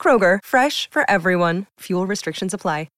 Kroger, fresh for everyone. Fuel restrictions apply.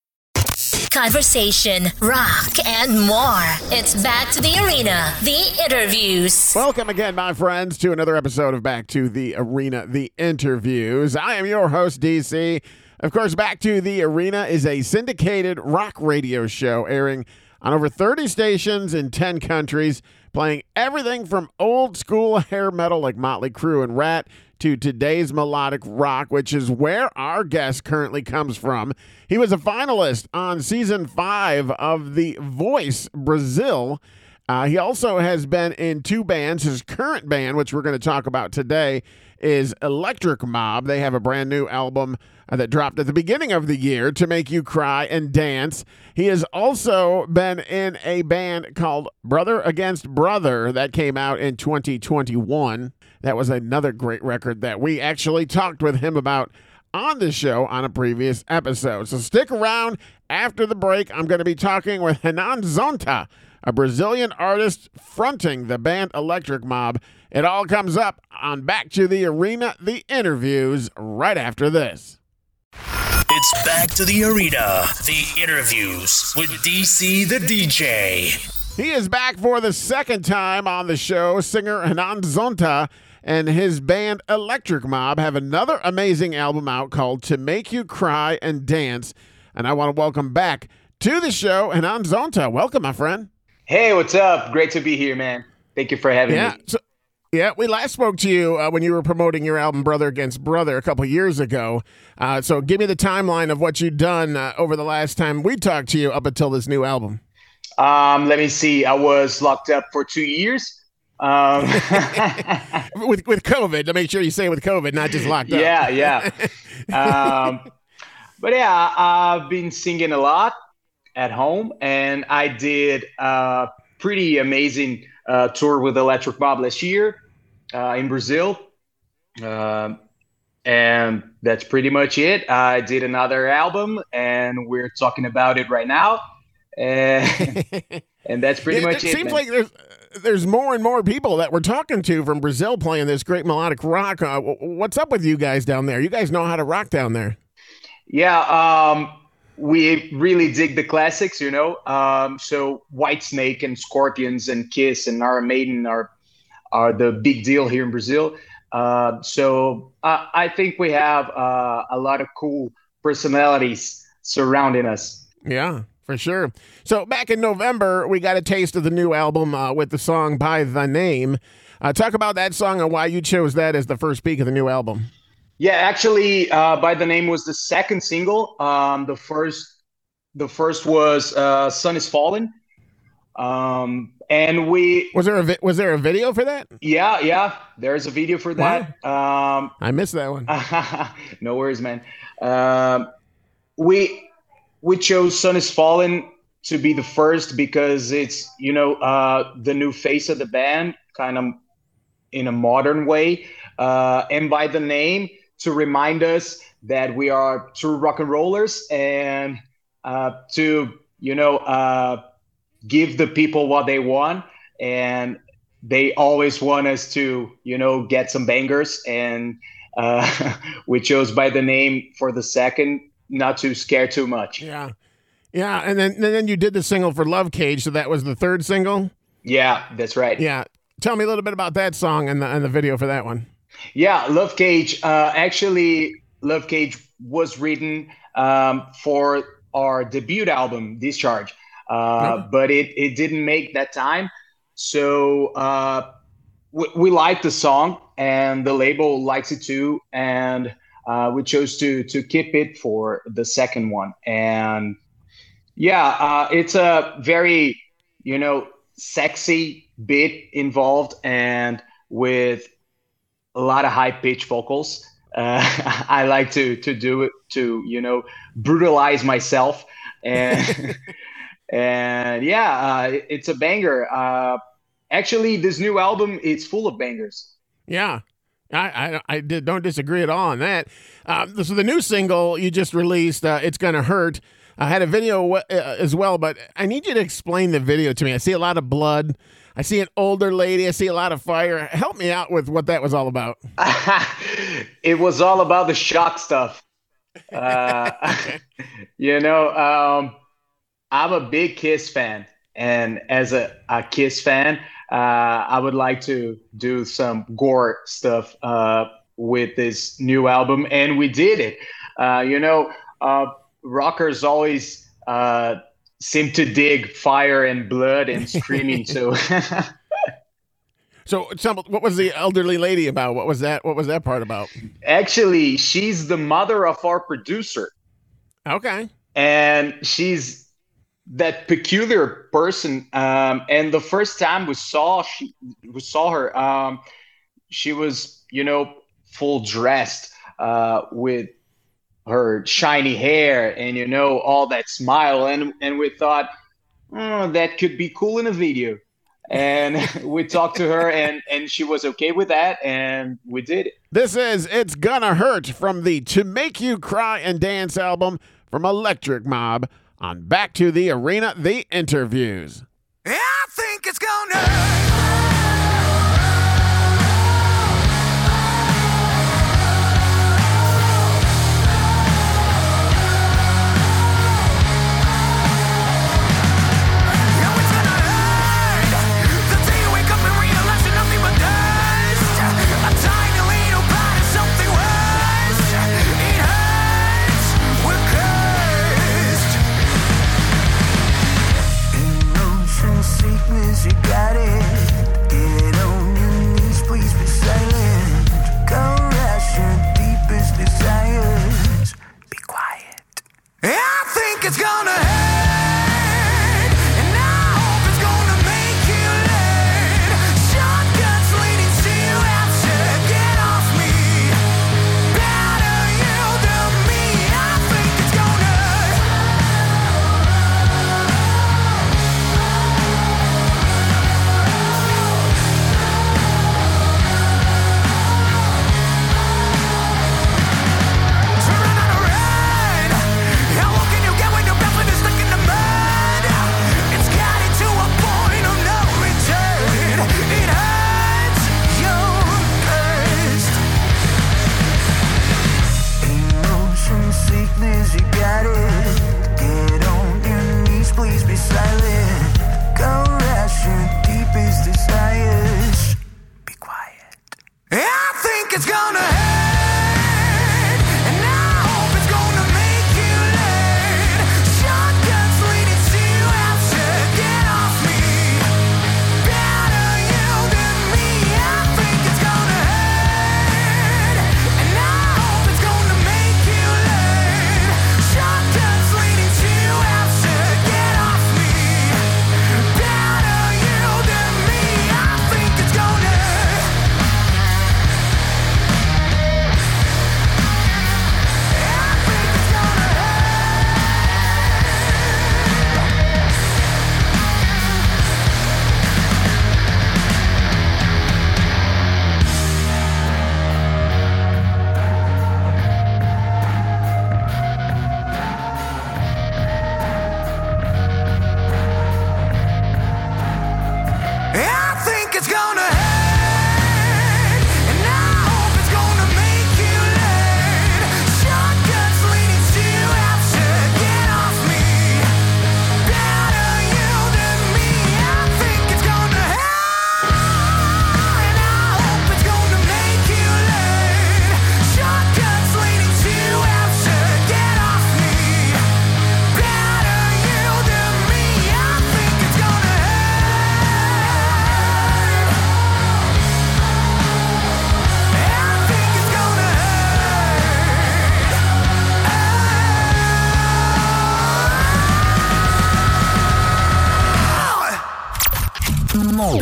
Conversation, rock, and more. It's Back to the Arena, the interviews. Welcome again, my friends, to another episode of Back to the Arena, the interviews. I am your host, DC. Of course, Back to the Arena is a syndicated rock radio show airing on over 30 stations in 10 countries, playing everything from old school hair metal like Motley Crue and Rat to today's melodic rock, which is where our guest currently comes from. He was a finalist on season 5 of The Voice Brazil. He also has been in 2 bands. His current band, which we're going to talk about today, is Electric Mob. They have a brand new album that dropped at the beginning of the year, To Make You Cry and Dance. He has also been in a band called Brother Against Brother that came out in 2021. That was another great record that we actually talked with him about on the show on a previous episode. So stick around. After the break, I'm going to be talking with Renan Zonta, a Brazilian artist fronting the band Electric Mob. It all comes up on Back to the Arena, the interviews, right after this. It's Back to the Arena, the interviews with DC the DJ. He is back for the second time on the show. Singer Renan Zonta and his band Electric Mob have another amazing album out called To Make You Cry and Dance. And I want to welcome back to the show Renan Zonta. Welcome, my friend. Hey, what's up? Great to be here, man. Thank you for having me. We last spoke to you when you were promoting your album Brother Against Brother a couple years ago. So give me the timeline of what you've done over the last time we talked to you up until this new album. Let me see. I was locked up for 2 years. With COVID. To make sure you say with COVID, not just locked up. Yeah. But yeah, I've been singing a lot at home, and I did a pretty amazing tour with Electric Mob last year in Brazil. And that's pretty much it. I did another album, and we're talking about it right now. And that's pretty much it. It seems like there's more and more people that we're talking to from Brazil playing this great melodic rock. What's up with you guys down there? You guys know how to rock down there. Yeah, we really dig the classics, you know. So Whitesnake and Scorpions and Kiss and Iron Maiden are the big deal here in Brazil. So I think we have a lot of cool personalities surrounding us. Yeah, for sure. So back in November, we got a taste of the new album with the song By the Name. Talk about that song and why you chose that as the first peak of the new album. Yeah, actually, By the Name was the second single. The first was Sun Is Fallen. And we was there a video for that? Yeah, there's a video for that. Wow. I missed that one. No worries, man. We chose Sun Is Fallen to be the first because it's the new face of the band, kind of in a modern way, and By the Name to remind us that we are true rock and rollers and to give the people what they want. And they always want us to, get some bangers. And we chose By the Name for the second, not to scare too much. Yeah. And then you did the single for Love Cage. So that was the third single. Yeah, that's right. Yeah. Tell me a little bit about that song and the video for that one. Yeah, Love Cage. Actually, Love Cage was written for our debut album, Discharge, but it didn't make that time. So we liked the song, and the label likes it too, and we chose to keep it for the second one. And yeah, it's a very sexy bit involved, and with a lot of high pitched vocals. I like to do it to, you know, brutalize myself. And and yeah, it's a banger. Actually, this new album, it's full of bangers. Yeah, I don't disagree at all on that. So the new single you just released, It's Gonna Hurt, I had a video as well, but I need you to explain the video to me. I see a lot of blood. I see an older lady. I see a lot of fire. Help me out with what that was all about. It was all about the shock stuff. You know, I'm a big Kiss fan. And as a Kiss fan, I would like to do some gore stuff with this new album. And we did it. You know, rockers always seem to dig fire and blood and screaming. So what was the elderly lady about? What was that part about? Actually, she's the mother of our producer. Okay. And she's that peculiar person. And the first time we saw her, she was, you know, full dressed with her shiny hair and, you know, all that smile. And we thought, that could be cool in a video. And we talked to her and she was okay with that. And we did it. This is It's Gonna Hurt from the To Make You Cry and Dance album from Electric Mob on Back to the Arena, The Interviews. I think it's gonna hurt.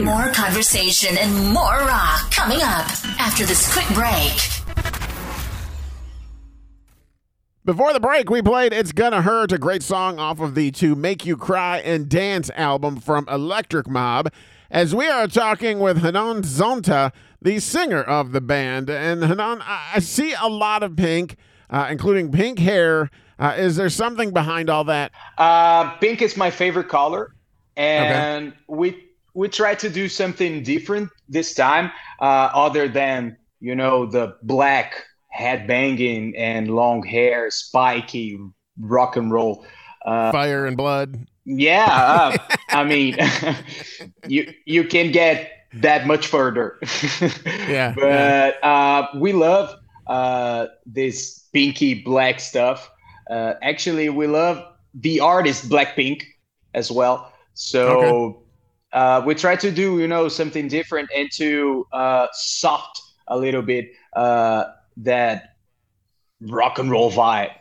More conversation and more rock coming up after this quick break. Before the break, we played It's Gonna Hurt, a great song off of the To Make You Cry and Dance album from Electric Mob, as we are talking with Renan Zonta, the singer of the band. And Renan, I see a lot of pink, including pink hair. Is there something behind all that? Pink is my favorite color, and we tried to do something different this time, other than, you know, the black headbanging and long hair, spiky rock and roll, fire and blood. Yeah, I mean, you can get that much further. Yeah, but yeah. We love this pinky black stuff. Actually, we love the artist Blackpink as well. So we try to do, you know, something different and to soft a little bit that rock and roll vibe.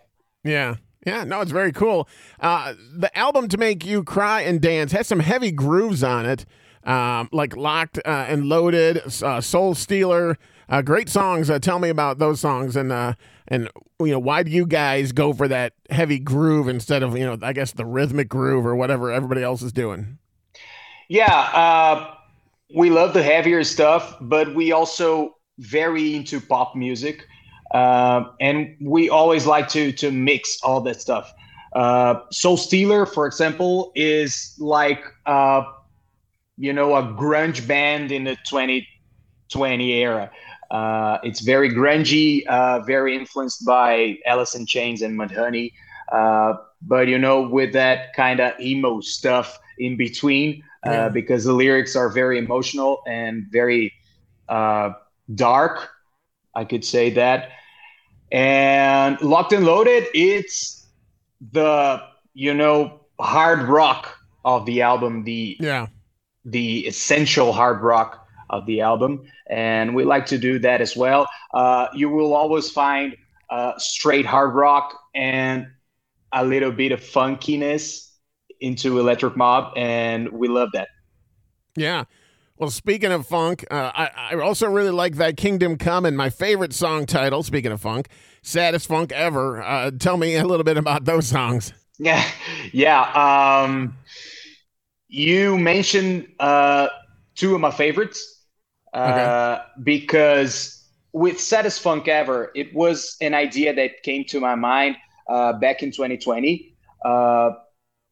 Yeah. Yeah. No, it's very cool. The album To Make You Cry and Dance has some heavy grooves on it, like Locked and Loaded, Soul Stealer. Great songs. Tell me about those songs and you know, why do you guys go for that heavy groove instead of, you know, I guess the rhythmic groove or whatever everybody else is doing? Yeah, we love the heavier stuff, but we also very into pop music, and we always like to mix all that stuff. Soul Stealer, for example, is like you know, a grunge band in the 2020 era. It's very grungy, very influenced by Alice in Chains and Mudhoney, but you know, with that kind of emo stuff in between, because the lyrics are very emotional and very dark, I could say that. And Locked and Loaded, it's the, you know, hard rock of the album, the essential hard rock of the album, and we like to do that as well. You will always find straight hard rock and a little bit of funkiness into Electric Mob, and we love that. Yeah. Well, speaking of funk, I also really like that Kingdom Come, and my favorite song title, speaking of funk, Saddest Funk Ever. Tell me a little bit about those songs. Yeah. You mentioned two of my favorites because with Saddest Funk Ever, it was an idea that came to my mind back in 2020.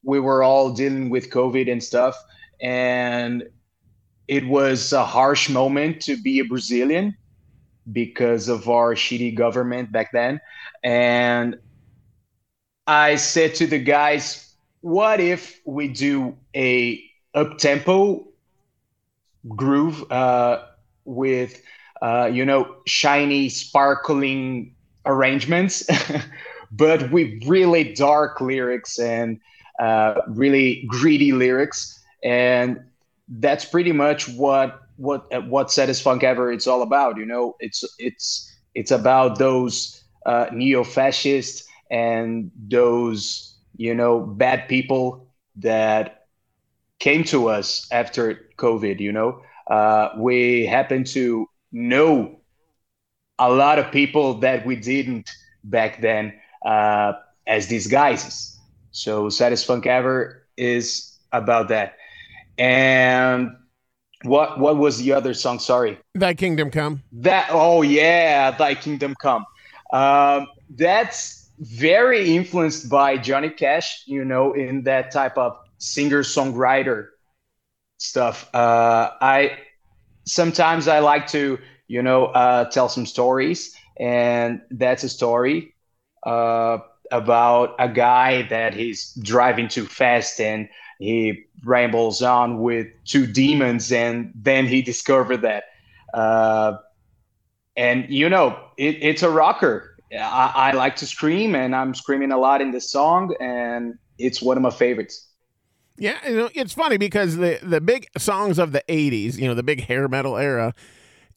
We were all dealing with COVID and stuff, and it was a harsh moment to be a Brazilian because of our shitty government back then. And I said to the guys, what if we do a up-tempo groove with, you know, shiny, sparkling arrangements, but with really dark lyrics and really gritty lyrics. And that's pretty much what Saddest Funk Ever it's all about. You know, it's about those neo-fascists and those, you know, bad people that came to us after COVID. You know, we happen to know a lot of people that we didn't back then as these guys. So Saddest Funk Ever is about that. And what was the other song? Sorry. Thy Kingdom Come. Thy Kingdom Come. That's very influenced by Johnny Cash, you know, in that type of singer-songwriter stuff. I sometimes like to, you know, tell some stories, and that's a story about a guy that he's driving too fast and he rambles on with two demons, and then he discovered that. And, you know, it's a rocker. I like to scream, and I'm screaming a lot in the song, and it's one of my favorites. Yeah, you know, it's funny because the big songs of the 80s, you know, the big hair metal era,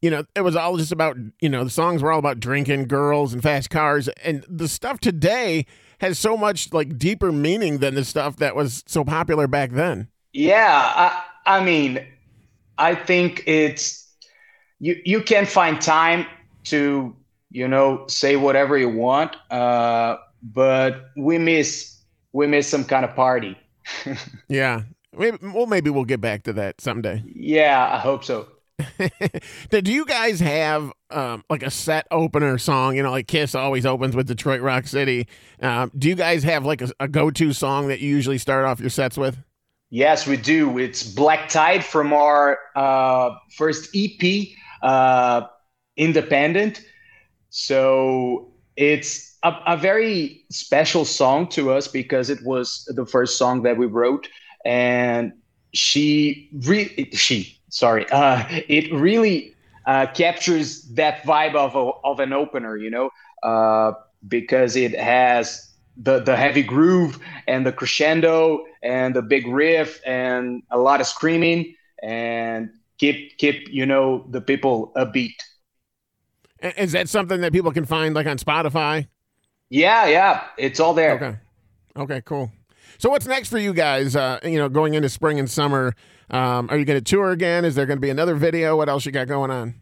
you know, it was all just about, you know, the songs were all about drinking, girls, and fast cars. And the stuff today has so much like deeper meaning than the stuff that was so popular back then. Yeah. I mean, I think it's, you can find time to, you know, say whatever you want. but we miss some kind of party. Yeah. Maybe we'll get back to that someday. Yeah, I hope so. Do you guys have like a set opener song? You know, like Kiss always opens with Detroit Rock City. Do you guys have like a go-to song that you usually start off your sets with? Yes, we do. It's Black Tide from our first EP, Independent. So it's a very special song to us because it was the first song that we wrote. And it really captures that vibe of an opener, you know, because it has the heavy groove and the crescendo and the big riff and a lot of screaming and keep you know, the people upbeat. Is that something that people can find like on Spotify? Yeah, it's all there. Okay, cool. So what's next for you guys, you know, going into spring and summer? Are you going to tour again? Is there going to be another video? What else you got going on?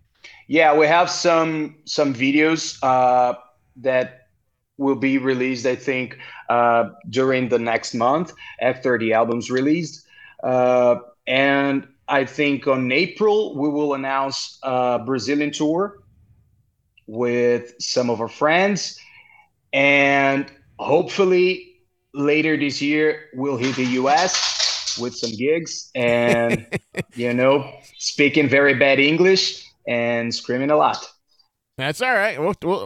Yeah, we have some videos that will be released, I think, during the next month after the album's released. And I think on April, we will announce a Brazilian tour with some of our friends. And hopefully later this year, we'll hit the U.S. with some gigs and, you know, speaking very bad English and screaming a lot. That's all right.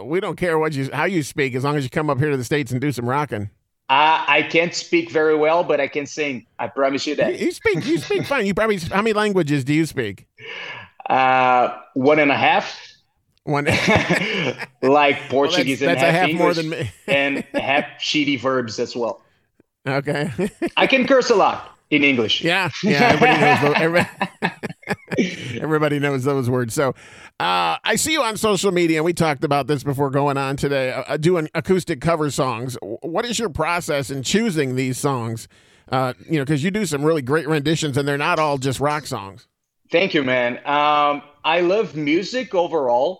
We don't care how you speak as long as you come up here to the States and do some rocking. I can't speak very well, but I can sing. I promise you that. You speak fine. You probably. How many languages do you speak? 1.5. One like Portuguese, well, that's and half English more than me. And half shitty verbs as well. Okay. I can curse a lot in English. Yeah. Everybody knows those words. So I see you on social media, and we talked about this before going on today, doing acoustic cover songs. What is your process in choosing these songs? You know, because you do some really great renditions, and they're not all just rock songs. Thank you, man. I love music overall.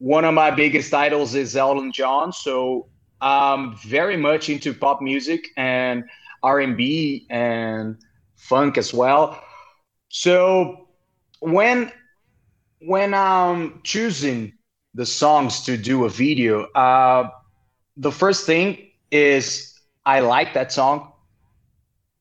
One of my biggest idols is Elton John, so I'm very much into pop music and R&B and funk as well. So when I'm choosing the songs to do a video, the first thing is I like that song.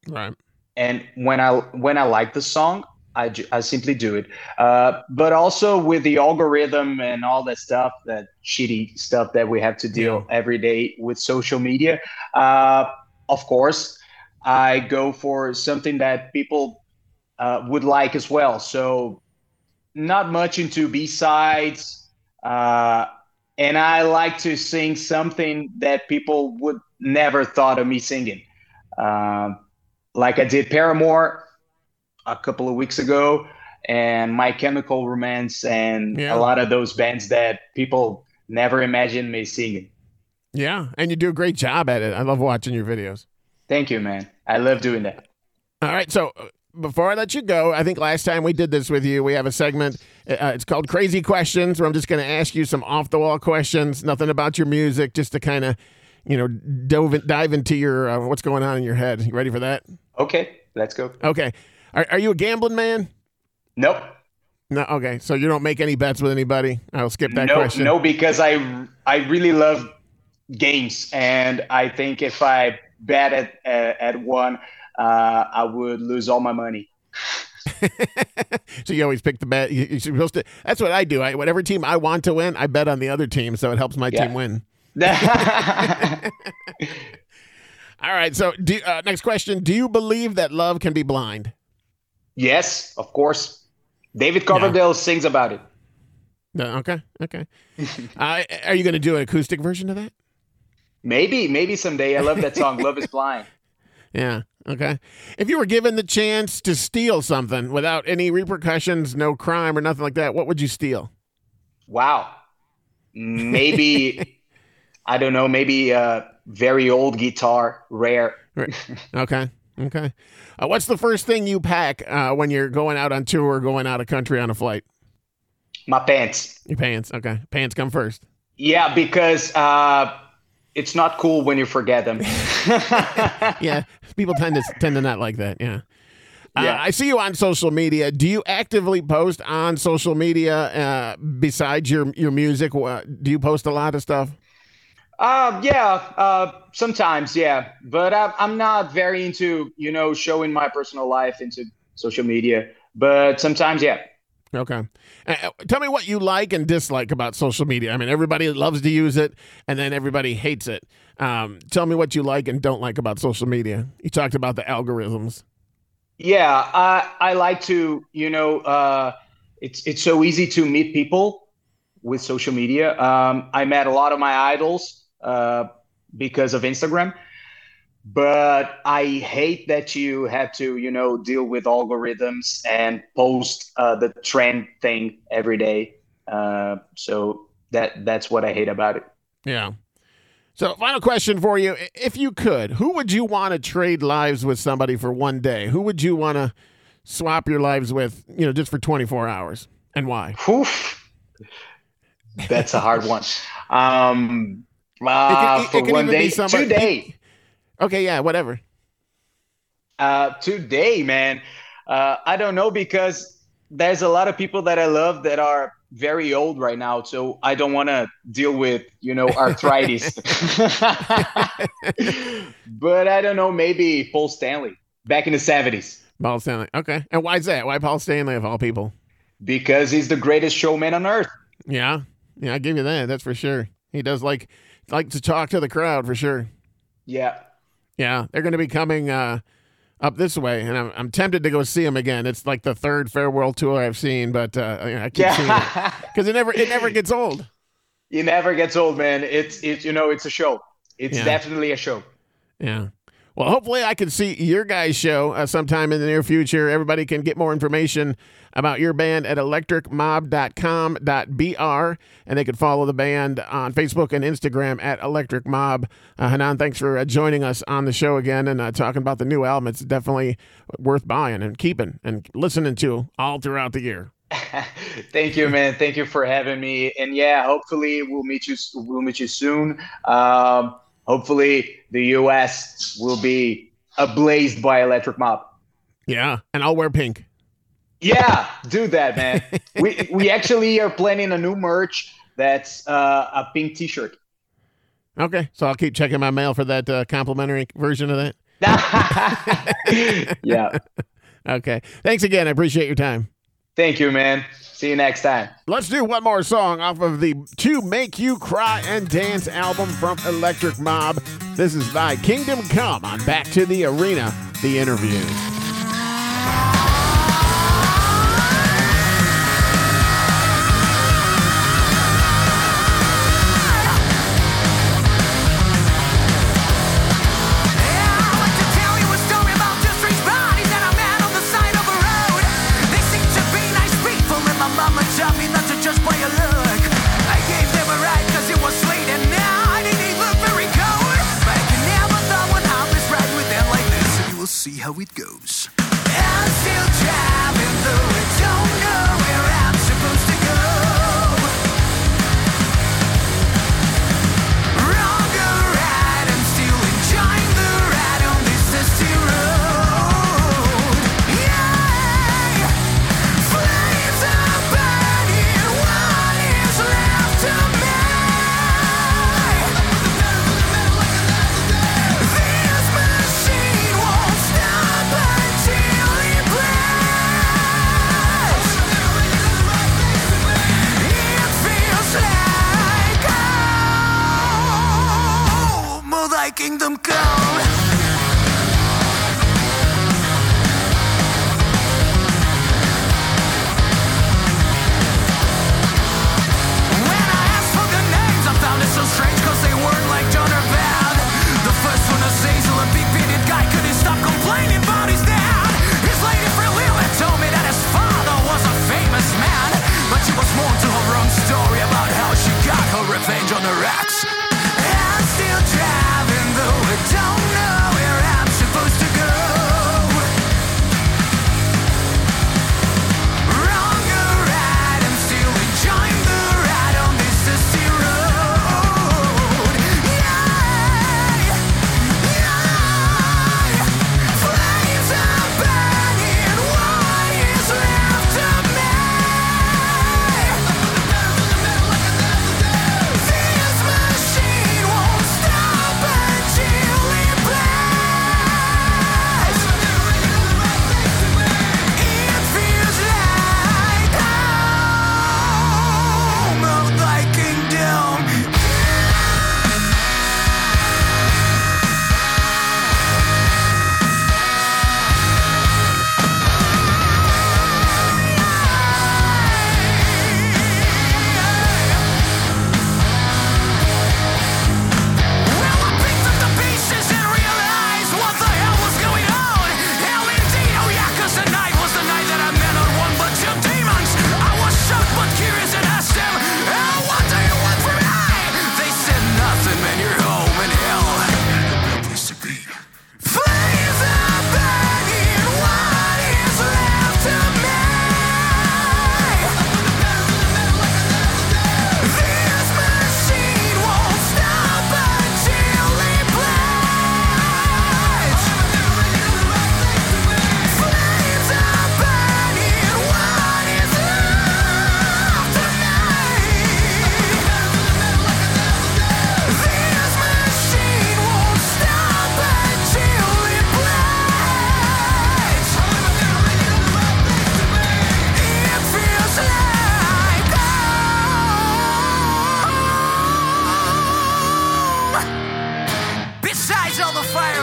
Right. And when I like the song, I simply do it. But also with the algorithm and all that stuff, that shitty stuff that we have to deal every day with social media, of course, I go for something that people would like as well. So not much into B-sides. And I like to sing something that people would never thought of me singing. Like I did Paramore a couple of weeks ago, and My Chemical Romance, and a lot of those bands that people never imagined me singing. Yeah, and you do a great job at it. I love watching your videos. Thank you, man. I love doing that. All right, so before I let you go, I think last time we did this with you, we have a segment. It's called Crazy Questions, where I'm just going to ask you some off-the-wall questions, nothing about your music, just to kind of, you know, dive into your what's going on in your head. You ready for that? Okay, let's go. Okay. Are you a gambling man? Nope. No. Okay. So you don't make any bets with anybody? I'll skip that question. No, because I really love games. And I think if I bet at one, I would lose all my money. So you always pick the bet. You're supposed to. That's what I do. Whatever team I want to win, I bet on the other team. So it helps my team win. All right. So next question. Do you believe that love can be blind? Yes, of course. David Coverdale sings about it. Okay. Are you going to do an acoustic version of that? Maybe someday. I love that song, Love is Blind. Yeah, okay. If you were given the chance to steal something without any repercussions, no crime or nothing like that, what would you steal? Wow. Maybe, I don't know, maybe a very old guitar, rare. Okay. What's the first thing you pack when you're going out on tour or going out of country on a flight? My pants. Your pants. Okay. Pants come first. Yeah, because it's not cool when you forget them. Yeah, people tend to not like that. Yeah. I see you on social media. Do you actively post on social media besides your music? Do you post a lot of stuff? Sometimes, yeah. But I'm not very into, showing my personal life into social media. But sometimes, yeah. Okay. Tell me what you like and dislike about social media. I mean, everybody loves to use it, and then everybody hates it. Tell me what you like and don't like about social media. You talked about the algorithms. Yeah, I like to, it's so easy to meet people with social media. I met a lot of my idols because of Instagram, but I hate that you have to, deal with algorithms and post the trend thing every day. So that's what I hate about it. Yeah. So final question for you. If you could, who would you want to trade lives with somebody for one day? Who would you want to swap your lives with, just for 24 hours, and why? Oof. That's a hard one. For one day, somebody, today. Okay. Yeah. Whatever. Today, man. I don't know, because there's a lot of people that I love that are very old right now, so I don't want to deal with arthritis. But I don't know, maybe Paul Stanley back in the 70s. Paul Stanley, okay. And why is that? Why Paul Stanley of all people? Because he's the greatest showman on earth. Yeah, I give you that. That's for sure. He does like to talk to the crowd for sure. Yeah, they're going to be coming up this way, and I'm tempted to go see him again. It's like the third farewell tour I've seen, but I keep seeing it because it never gets old. It never gets old, man. It's it's a show. It's definitely a show. Yeah. Well, hopefully I can see your guys' show sometime in the near future. Everybody can get more information about your band at electricmob.com.br, and they can follow the band on Facebook and Instagram at Electric Mob. Renan, thanks for joining us on the show again and talking about the new album. It's definitely worth buying and keeping and listening to all throughout the year. Thank you, man. Thank you for having me. And yeah, hopefully we'll meet you soon. Hopefully, the U.S. will be ablazed by Electric Mob. Yeah, and I'll wear pink. Yeah, do that, man. we actually are planning a new merch that's a pink T-shirt. Okay, so I'll keep checking my mail for that complimentary version of that. Yeah. Okay, thanks again. I appreciate your time. Thank you, man. See you next time. Let's do one more song off of the To Make You Cry and Dance album from Electric Mob. This is by Kingdom Come on Back to the Arena, The Interview. How it goes. I'm still driving through it, don't know where I'm supposed to go. Wrong or right, I'm still enjoying the ride on this dusty road. Yeah, flames are burning, what is left of me? This machine won't stop. Kingdom come. Revenge on the rocks. I'm still driving though I don't know.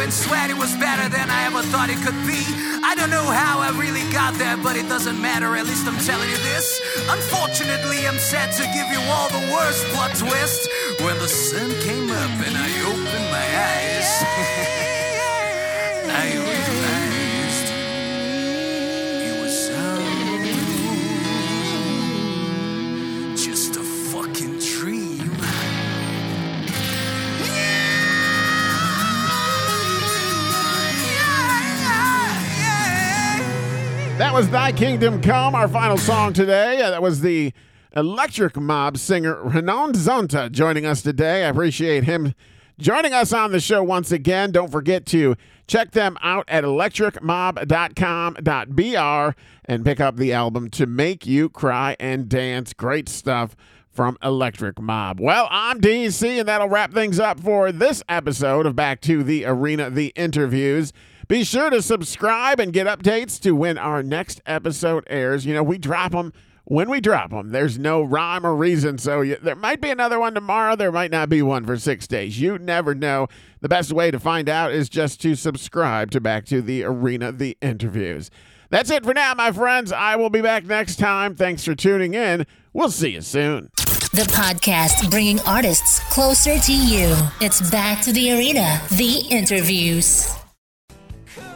and sweat, it was better than I ever thought it could be. I don't know how I really got there, but it doesn't matter, at least I'm telling you this. Unfortunately, I'm sad to give you all the worst plot twist. When the sun came up and I opened my eyes, I realized you were so just a fucking dream. That was Thy Kingdom Come, our final song today. That was the Electric Mob singer Renan Zonta joining us today. I appreciate him joining us on the show once again. Don't forget to check them out at electricmob.com.br and pick up the album To Make You Cry and Dance. Great stuff from Electric Mob. Well, I'm DC, and that'll wrap things up for this episode of Back to the Arena, The Interviews. Be sure to subscribe and get updates to when our next episode airs. You know, we drop them when we drop them. There's no rhyme or reason, so there might be another one tomorrow. There might not be one for 6 days. You never know. The best way to find out is just to subscribe to Back to the Arena, The Interviews. That's it for now, my friends. I will be back next time. Thanks for tuning in. We'll see you soon. The podcast bringing artists closer to you. It's Back to the Arena, The Interviews.